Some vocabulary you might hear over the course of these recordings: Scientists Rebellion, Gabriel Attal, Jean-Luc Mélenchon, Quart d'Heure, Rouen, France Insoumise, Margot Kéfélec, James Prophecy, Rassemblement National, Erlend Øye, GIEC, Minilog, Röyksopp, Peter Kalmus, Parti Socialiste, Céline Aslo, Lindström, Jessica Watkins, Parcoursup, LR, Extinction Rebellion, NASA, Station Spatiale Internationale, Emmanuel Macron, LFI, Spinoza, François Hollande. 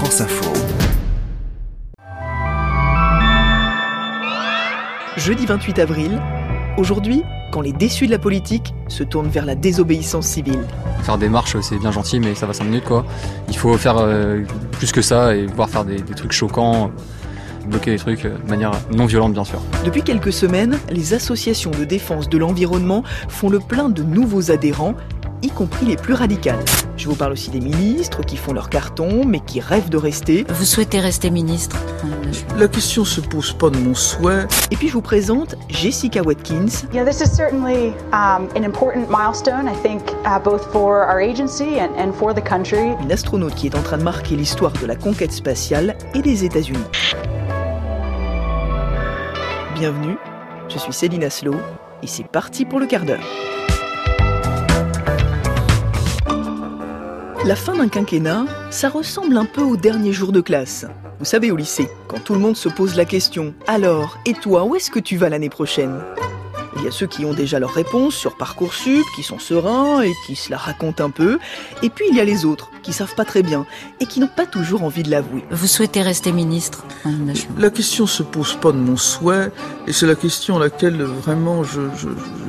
France Info. Jeudi 28 avril, aujourd'hui, quand les déçus de la politique se tournent vers la désobéissance civile. Faire des marches, c'est bien gentil, mais ça va 5 minutes, quoi. Il faut faire plus que ça et pouvoir faire des trucs choquants, bloquer les trucs de manière non violente, bien sûr. Depuis quelques semaines, les associations de défense de l'environnement font le plein de nouveaux adhérents, y compris les plus radicales. Je vous parle aussi des ministres qui font leur carton, mais qui rêvent de rester. Vous souhaitez rester ministre ? La question se pose pas de mon souhait. Et puis je vous présente Jessica Watkins. This is certainly an important milestone, I think, both for our agency and for the country. Une astronaute qui est en train de marquer l'histoire de la conquête spatiale et des États-Unis. Bienvenue, je suis Céline Aslo et c'est parti pour le quart d'heure. La fin d'un quinquennat, ça ressemble un peu au dernier jour de classe. Vous savez, au lycée, quand tout le monde se pose la question « Alors, et toi, où est-ce que tu vas l'année prochaine ?» Il y a ceux qui ont déjà leur réponse sur Parcoursup, qui sont sereins et qui se la racontent un peu. Et puis il y a les autres, qui savent pas très bien et qui n'ont pas toujours envie de l'avouer. Vous souhaitez rester ministre ? La question se pose pas de mon souhait et c'est la question à laquelle vraiment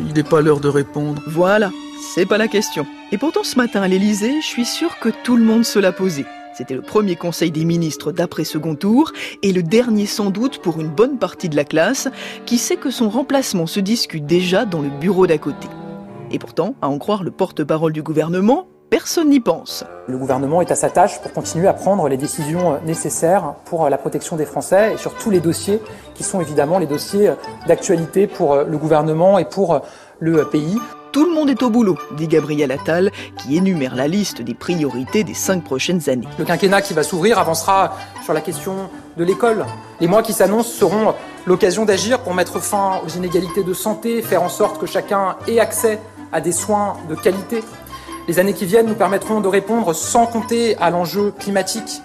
il n'est pas l'heure de répondre. Voilà. C'est pas la question. Et pourtant, ce matin à l'Élysée, je suis sûre que tout le monde se l'a posée. C'était le premier conseil des ministres d'après-second tour, et le dernier sans doute pour une bonne partie de la classe, qui sait que son remplacement se discute déjà dans le bureau d'à côté. Et pourtant, à en croire le porte-parole du gouvernement, personne n'y pense. Le gouvernement est à sa tâche pour continuer à prendre les décisions nécessaires pour la protection des Français, et sur tous les dossiers qui sont évidemment les dossiers d'actualité pour le gouvernement et pour le pays. Tout le monde est au boulot, dit Gabriel Attal, qui énumère la liste des priorités des 5 prochaines années. Le quinquennat qui va s'ouvrir avancera sur la question de l'école. Les mois qui s'annoncent seront l'occasion d'agir pour mettre fin aux inégalités de santé, faire en sorte que chacun ait accès à des soins de qualité. Les années qui viennent nous permettront de répondre sans compter à l'enjeu climatique.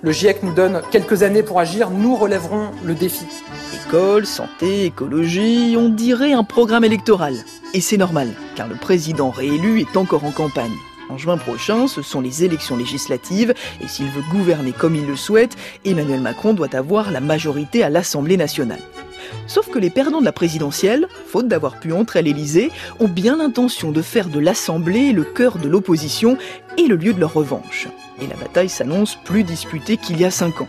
Le GIEC nous donne quelques années pour agir, nous relèverons le défi. École, santé, écologie, on dirait un programme électoral. Et c'est normal, car le président réélu est encore en campagne. En juin prochain, ce sont les élections législatives, et s'il veut gouverner comme il le souhaite, Emmanuel Macron doit avoir la majorité à l'Assemblée nationale. Sauf que les perdants de la présidentielle, faute d'avoir pu entrer à l'Élysée, ont bien l'intention de faire de l'Assemblée le cœur de l'opposition et le lieu de leur revanche. Et la bataille s'annonce plus disputée qu'il y a 5 ans.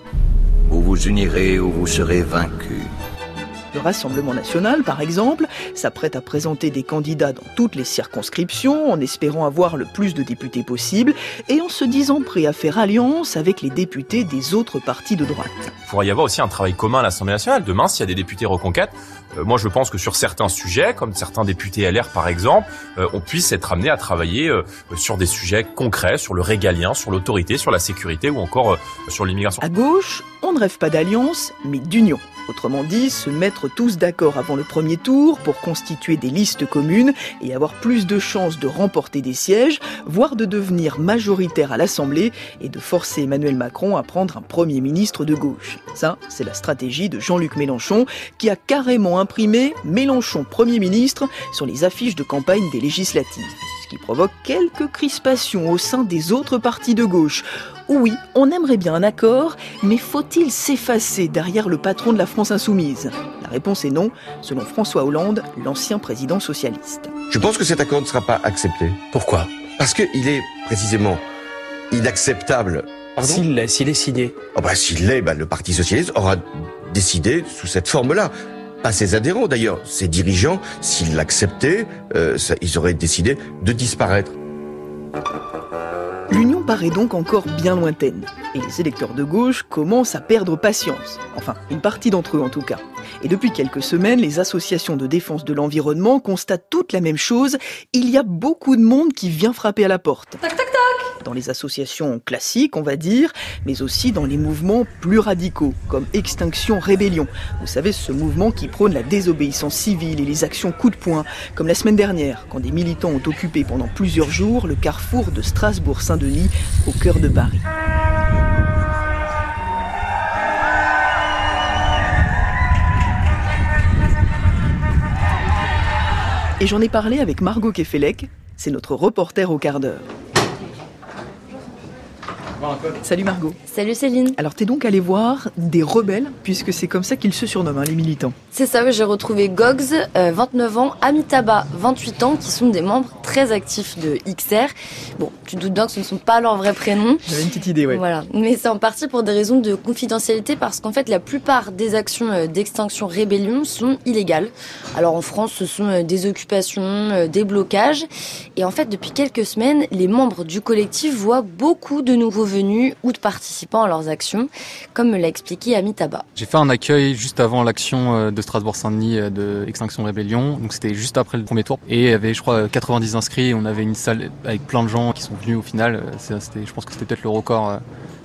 Vous vous unirez ou vous serez vaincus. Le Rassemblement National, par exemple, s'apprête à présenter des candidats dans toutes les circonscriptions en espérant avoir le plus de députés possible et en se disant prêt à faire alliance avec les députés des autres partis de droite. Il pourrait y avoir aussi un travail commun à l'Assemblée nationale. Demain, s'il y a des députés reconquêtes, moi je pense que sur certains sujets, comme certains députés LR par exemple, on puisse être amené à travailler sur des sujets concrets, sur le régalien, sur l'autorité, sur la sécurité ou encore sur l'immigration. À gauche, on ne rêve pas d'alliance, mais d'union. Autrement dit, se mettre tous d'accord avant le premier tour pour constituer des listes communes et avoir plus de chances de remporter des sièges, voire de devenir majoritaire à l'Assemblée et de forcer Emmanuel Macron à prendre un Premier ministre de gauche. Ça, c'est la stratégie de Jean-Luc Mélenchon qui a carrément imprimé « Mélenchon Premier ministre » sur les affiches de campagne des législatives. Ce qui provoque quelques crispations au sein des autres partis de gauche. Oui, on aimerait bien un accord, mais faut-il s'effacer derrière le patron de la France Insoumise ? La réponse est non, selon François Hollande, l'ancien président socialiste. Je pense que cet accord ne sera pas accepté. Pourquoi ? Parce qu'il est précisément inacceptable. S'il est signé. S'il l'est, le Parti Socialiste aura décidé sous cette forme-là. Pas ses adhérents d'ailleurs, ses dirigeants, s'ils l'acceptaient, ils auraient décidé de disparaître. L'union paraît donc encore bien lointaine, et les électeurs de gauche commencent à perdre patience. Enfin, une partie d'entre eux en tout cas. Et depuis quelques semaines, les associations de défense de l'environnement constatent toutes la même chose, il y a beaucoup de monde qui vient frapper à la porte. Tac, tac, tac ! Dans les associations classiques, on va dire, mais aussi dans les mouvements plus radicaux, comme Extinction Rebellion. Vous savez, ce mouvement qui prône la désobéissance civile et les actions coup de poing, comme la semaine dernière, quand des militants ont occupé pendant plusieurs jours le carrefour de Strasbourg-Saint-Denis, au cœur de Paris. Et j'en ai parlé avec Margot Kéfélec, c'est notre reporter au quart d'heure. Salut Margot. Salut Céline. Alors t'es donc allée voir des rebelles, puisque c'est comme ça qu'ils se surnomment, hein, les militants. C'est ça, oui, j'ai retrouvé Gogs, 29 ans, Amitaba, 28 ans, qui sont des membres très actifs de XR. Bon, tu te doutes bien que ce ne sont pas leurs vrais prénoms. J'avais une petite idée, ouais. Voilà, mais c'est en partie pour des raisons de confidentialité, parce qu'en fait la plupart des actions d'Extinction Rebellion sont illégales. Alors en France, ce sont des occupations, des blocages, et en fait depuis quelques semaines, les membres du collectif voient beaucoup de nouveaux venus ou de participants à leurs actions, comme me l'a expliqué Amitaba. J'ai fait un accueil juste avant l'action de Strasbourg-Saint-Denis de Extinction Rebellion, donc c'était juste après le premier tour, et il y avait je crois 90 inscrits, on avait une salle avec plein de gens qui sont venus au final, je pense que c'était peut-être le record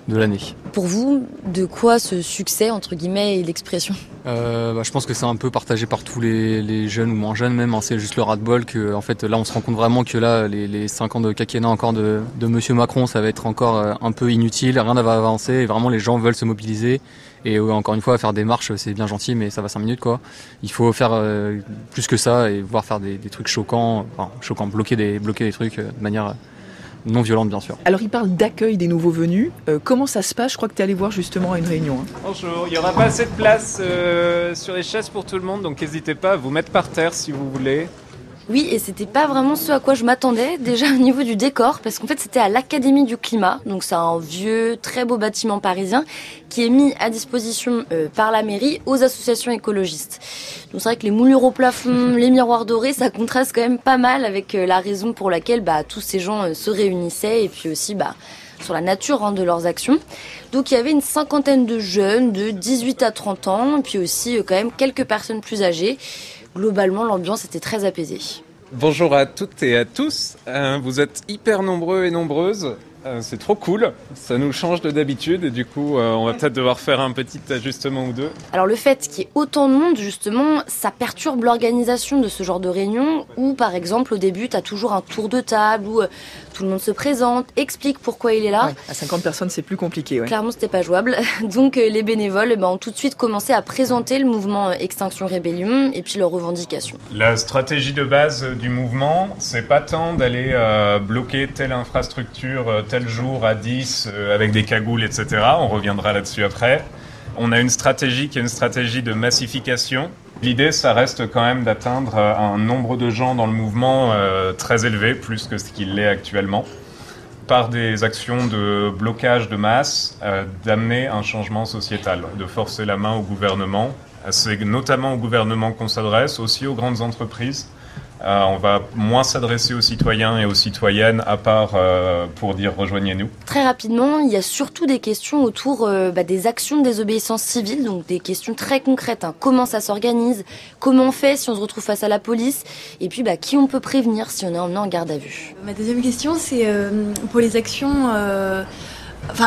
de l'année. Pour vous, de quoi ce succès, entre guillemets, et l'expression ? Je pense que c'est un peu partagé par tous les jeunes ou moins jeunes même, hein, c'est juste le ras-de-bol que en fait là on se rend compte vraiment que là les 5 ans de quinquennat encore de Monsieur Macron, ça va être encore un peu inutile, rien ne va avancer et vraiment les gens veulent se mobiliser et encore une fois faire des marches c'est bien gentil mais ça va 5 minutes quoi. Il faut faire plus que ça et pouvoir faire des trucs choquants, bloquer des trucs de manière non violente bien sûr. Alors il parle d'accueil des nouveaux venus, comment ça se passe ? Je crois que tu es allé voir justement à une réunion. Hein. Bonjour, il n'y aura pas assez de place sur les chaises pour tout le monde, donc n'hésitez pas à vous mettre par terre si vous voulez. Oui, et c'était pas vraiment ce à quoi je m'attendais, déjà au niveau du décor, parce qu'en fait c'était à l'Académie du Climat, donc c'est un vieux, très beau bâtiment parisien qui est mis à disposition par la mairie aux associations écologistes. Donc c'est vrai que les moulures au plafond, les miroirs dorés, ça contraste quand même pas mal avec la raison pour laquelle tous ces gens se réunissaient, et puis aussi sur la nature de leurs actions. Donc il y avait une cinquantaine de jeunes de 18 à 30 ans, et puis aussi quand même quelques personnes plus âgées. Globalement, l'ambiance était très apaisée. Bonjour à toutes et à tous. Vous êtes hyper nombreux et nombreuses. C'est trop cool, ça nous change de d'habitude et du coup on va peut-être devoir faire un petit ajustement ou deux. Alors le fait qu'il y ait autant de monde justement, ça perturbe l'organisation de ce genre de réunion où par exemple au début t'as toujours un tour de table où tout le monde se présente, explique pourquoi il est là. Ouais, à 50 personnes c'est plus compliqué. Ouais. Clairement c'était pas jouable, donc les bénévoles ont tout de suite commencé à présenter le mouvement Extinction Rebellion et puis leurs revendications. La stratégie de base du mouvement c'est pas tant d'aller bloquer telle infrastructure tel jour à 10 avec des cagoules, etc. On reviendra là-dessus après. On a une stratégie qui est une stratégie de massification. L'idée, ça reste quand même d'atteindre un nombre de gens dans le mouvement très élevé, plus que ce qu'il l'est actuellement, par des actions de blocage de masse, d'amener un changement sociétal, de forcer la main au gouvernement. C'est notamment au gouvernement qu'on s'adresse, aussi aux grandes entreprises. On va moins s'adresser aux citoyens et aux citoyennes à part pour dire rejoignez-nous. Très rapidement, il y a surtout des questions autour des actions de désobéissance civile, donc des questions très concrètes. Hein. Comment ça s'organise ? Comment on fait si on se retrouve face à la police ? Et puis qui on peut prévenir si on est emmené en garde à vue ? Ma deuxième question, c'est pour les actions...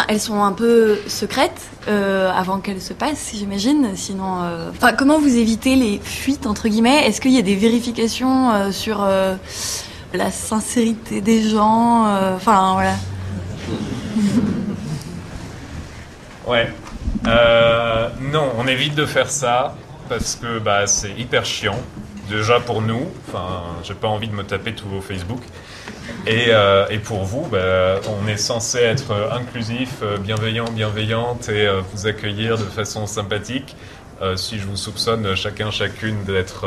elles sont un peu secrètes avant qu'elles se passent, j'imagine. Sinon, comment vous évitez les fuites entre guillemets ? Est-ce qu'il y a des vérifications sur la sincérité des gens ? Voilà. Ouais. Non, on évite de faire ça parce que c'est hyper chiant. Déjà pour nous, j'ai pas envie de me taper tous vos Facebook. Et pour vous, on est censé être inclusif, bienveillant, bienveillante et vous accueillir de façon sympathique. Si je vous soupçonne chacun, chacune d'être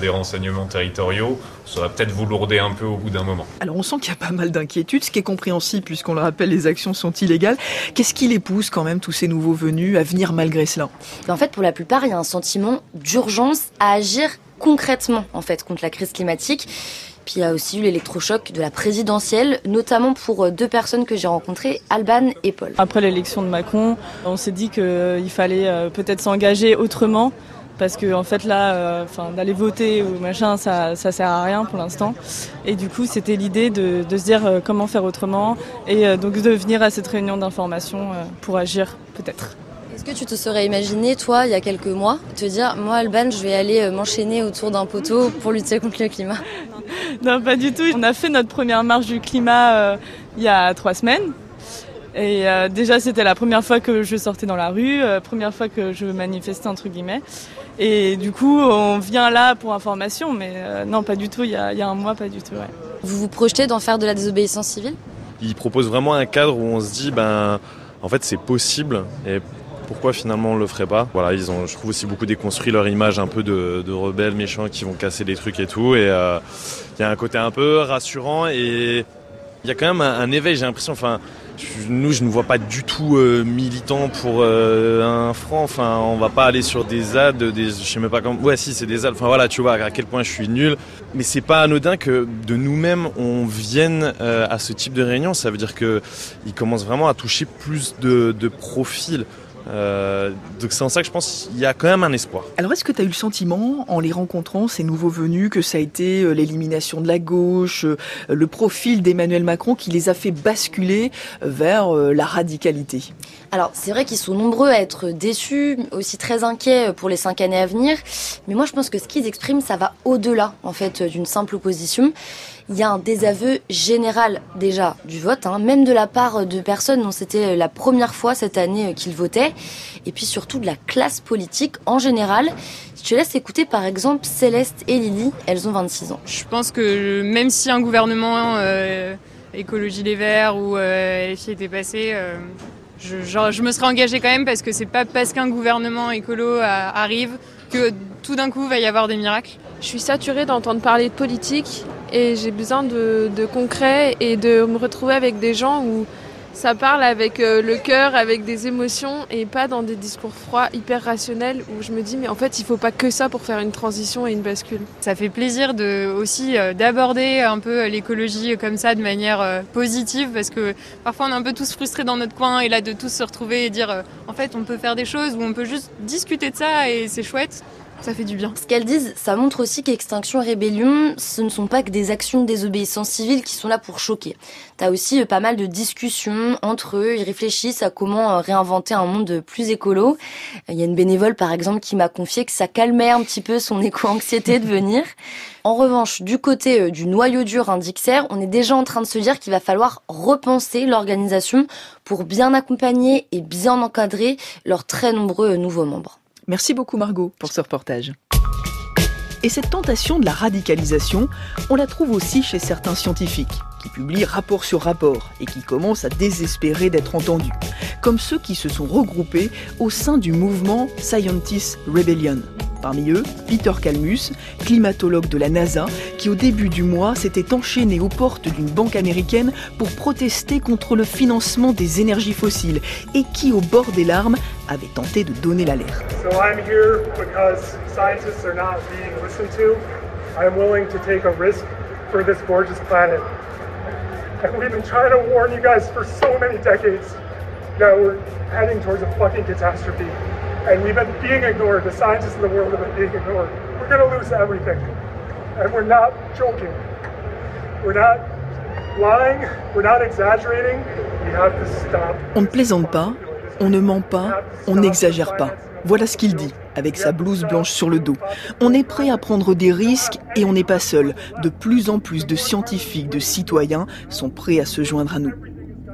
des renseignements territoriaux, ça va peut-être vous lourder un peu au bout d'un moment. Alors on sent qu'il y a pas mal d'inquiétudes, ce qui est compréhensible puisqu'on le rappelle, les actions sont illégales. Qu'est-ce qui les pousse quand même, tous ces nouveaux venus, à venir malgré cela ? En fait, pour la plupart, il y a un sentiment d'urgence à agir concrètement en fait, contre la crise climatique. Puis il y a aussi eu l'électrochoc de la présidentielle, notamment pour deux personnes que j'ai rencontrées, Alban et Paul. Après l'élection de Macron, on s'est dit qu'il fallait peut-être s'engager autrement, parce que en fait là, d'aller voter ou machin, ça sert à rien pour l'instant. Et du coup, c'était l'idée de se dire comment faire autrement, et donc de venir à cette réunion d'information pour agir peut-être. Est-ce que tu te serais imaginé, toi, il y a quelques mois, te dire « Moi, Alban, je vais aller m'enchaîner autour d'un poteau pour lutter contre le climat ». Non, pas du tout. On a fait notre première marche du climat il y a 3 semaines. Et déjà, c'était la première fois que je sortais dans la rue, première fois que je manifestais, entre guillemets. Et du coup, on vient là pour information, mais non, pas du tout. Il y a un mois, pas du tout, ouais. Vous vous projetez d'en faire de la désobéissance civile ? il propose vraiment un cadre où on se dit en fait c'est possible et pourquoi finalement on le ferait pas. Voilà, ils ont, je trouve, aussi beaucoup déconstruit leur image un peu de rebelles méchants qui vont casser des trucs et tout, et il y a un côté un peu rassurant et il y a quand même un éveil, j'ai l'impression. Nous, je ne vois pas du tout militants pour un franc. Enfin, on va pas aller sur des ads, je sais même pas comment. Ouais, si, c'est des ads. Enfin voilà, tu vois à quel point je suis nul. Mais c'est pas anodin que de nous-mêmes on vienne à ce type de réunion. Ça veut dire que ils commencent vraiment à toucher plus de profils. Donc c'est en ça que je pense qu'il y a quand même un espoir. Alors est-ce que tu as eu le sentiment, en les rencontrant, ces nouveaux venus, que ça a été l'élimination de la gauche, le profil d'Emmanuel Macron qui les a fait basculer vers la radicalité? Alors c'est vrai qu'ils sont nombreux à être déçus, aussi très inquiets pour les 5 années à venir, mais moi je pense que ce qu'ils expriment, ça va au-delà en fait d'une simple opposition. Il y a un désaveu général déjà du vote, même de la part de personnes dont c'était la première fois cette année qu'ils votaient, et puis surtout de la classe politique en général. Si tu laisses écouter par exemple Céleste et Lily, elles ont 26 ans. Je pense que même si un gouvernement Écologie Les Verts ou LFI était passé, je me serais engagée quand même, parce que c'est pas parce qu'un gouvernement écolo arrive que tout d'un coup va y avoir des miracles. Je suis saturée d'entendre parler de politique et j'ai besoin de concret et de me retrouver avec des gens où ça parle avec le cœur, avec des émotions, et pas dans des discours froids, hyper rationnels, où je me dis mais en fait il faut pas que ça pour faire une transition et une bascule. Ça fait plaisir d'aborder un peu l'écologie comme ça de manière positive, parce que parfois on est un peu tous frustrés dans notre coin, et là de tous se retrouver et dire en fait on peut faire des choses, ou on peut juste discuter de ça, et c'est chouette. Ça fait du bien. Ce qu'elles disent, ça montre aussi qu'Extinction Rebellion, ce ne sont pas que des actions de désobéissance civile qui sont là pour choquer. T'as aussi pas mal de discussions entre eux, ils réfléchissent à comment réinventer un monde plus écolo. Il y a une bénévole par exemple qui m'a confié que ça calmait un petit peu son éco-anxiété de venir. En revanche, du côté du noyau dur d'Ixer, on est déjà en train de se dire qu'il va falloir repenser l'organisation pour bien accompagner et bien encadrer leurs très nombreux nouveaux membres. Merci beaucoup Margot pour ce reportage. Et cette tentation de la radicalisation, on la trouve aussi chez certains scientifiques, qui publient rapport sur rapport et qui commencent à désespérer d'être entendus, comme ceux qui se sont regroupés au sein du mouvement Scientists Rebellion. Parmi eux, Peter Kalmus, climatologue de la NASA, qui au début du mois s'était enchaîné aux portes d'une banque américaine pour protester contre le financement des énergies fossiles et qui, au bord des larmes, avait tenté de donner l'alerte. And we've been being ignored. The scientists in the world have been being ignored. We're going to lose everything. And we're not joking. We're not lying. We're not exaggerating. We have to stop. On ne plaisante pas, on ne ment pas, on n'exagère pas. Voilà ce qu'il dit, avec sa blouse blanche sur le dos. On est prêt à prendre des risques et on n'est pas seul. De plus en plus de scientifiques, de citoyens sont prêts à se joindre à nous.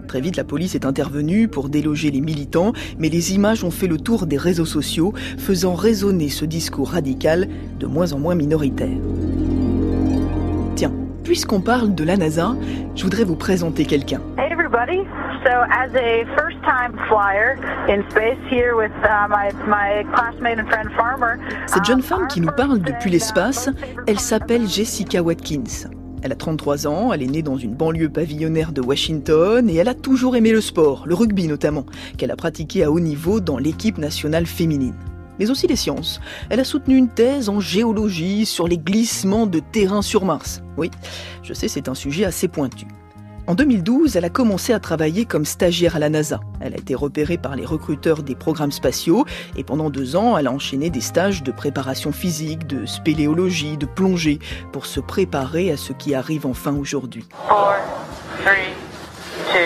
Très vite, la police est intervenue pour déloger les militants, mais les images ont fait le tour des réseaux sociaux, faisant résonner ce discours radical de moins en moins minoritaire. Tiens, puisqu'on parle de la NASA, je voudrais vous présenter quelqu'un. Hey everybody, so as a first time flyer in space here with my classmate and friend Farmer. Cette jeune femme qui nous parle depuis l'espace, elle s'appelle Jessica Watkins. Elle a 33 ans, elle est née dans une banlieue pavillonnaire de Washington et elle a toujours aimé le sport, le rugby notamment, qu'elle a pratiqué à haut niveau dans l'équipe nationale féminine. Mais aussi les sciences. Elle a soutenu une thèse en géologie sur les glissements de terrain sur Mars. Oui, je sais, c'est un sujet assez pointu. En 2012, elle a commencé à travailler comme stagiaire à la NASA. Elle a été repérée par les recruteurs des programmes spatiaux et pendant 2 ans, elle a enchaîné des stages de préparation physique, de spéléologie, de plongée pour se préparer à ce qui arrive enfin aujourd'hui. 4, 3, 2,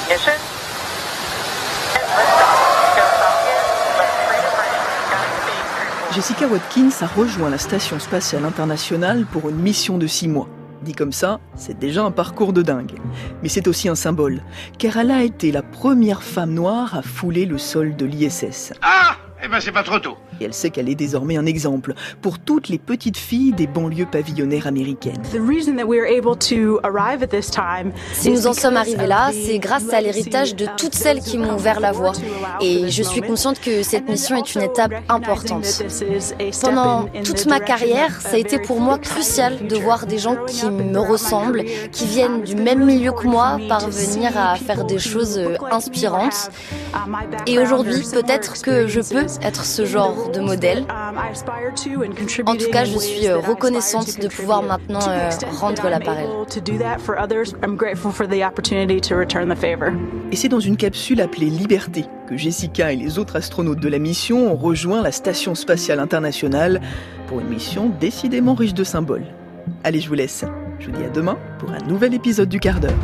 1, 0. Ignition. Jessica Watkins a rejoint la Station Spatiale Internationale pour une mission de 6 mois. Dit comme ça, c'est déjà un parcours de dingue. Mais c'est aussi un symbole, car elle a été la première femme noire à fouler le sol de l'ISS. Ah, Eh ben c'est pas trop tôt. Et elle sait qu'elle est désormais un exemple pour toutes les petites filles des banlieues pavillonnaires américaines. Si nous en sommes arrivés là, c'est grâce à l'héritage de toutes celles qui m'ont ouvert la voie. Et je suis consciente que cette mission est une étape importante. Pendant toute ma carrière, ça a été pour moi crucial de voir des gens qui me ressemblent, qui viennent du même milieu que moi, parvenir à faire des choses inspirantes. Et aujourd'hui, peut-être que je peux être ce genre de modèle. En tout cas, je suis reconnaissante de pouvoir maintenant rendre l'appareil. Et c'est dans une capsule appelée Liberté que Jessica et les autres astronautes de la mission ont rejoint la Station Spatiale Internationale pour une mission décidément riche de symboles. Allez, je vous laisse. Je vous dis à demain pour un nouvel épisode du Quart d'Heure.